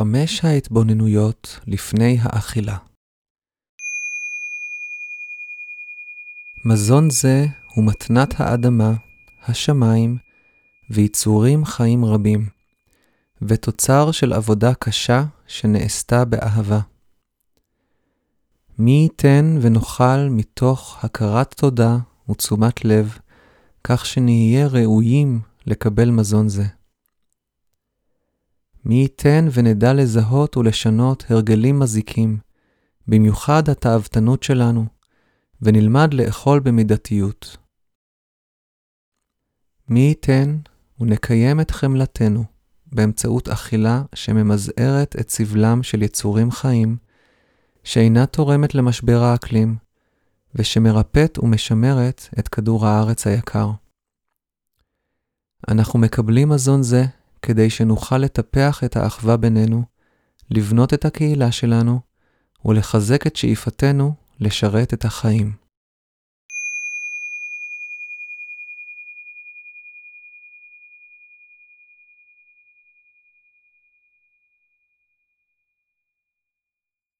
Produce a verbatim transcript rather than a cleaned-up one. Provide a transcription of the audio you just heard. חמש ההתבוננויות לפני האכילה. מזון זה הוא מתנת האדמה, השמיים ויצורים חיים רבים, ותוצר של עבודה קשה שנעשתה באהבה. מי ייתן ונאכל מתוך הכרת תודה ותשומת לב, כך שנהיה ראויים לקבל מזון זה. מי ייתן ונדע לזהות ולשנות הרגלים מזיקים, במיוחד התאוותנות שלנו, ונלמד לאכול במידתיות. מי ייתן ונקיים את חמלתנו באמצעות אכילה שממזערת את סבלם של יצורים חיים, שאינה תורמת למשבר האקלים, ושמרפאת ומשמרת את כדור הארץ היקר. אנחנו מקבלים מזון זה כדי שנוכל לטפח את האחווה בינינו, לבנות את הקהילה שלנו ולחזק את שאיפתנו לשרת את החיים.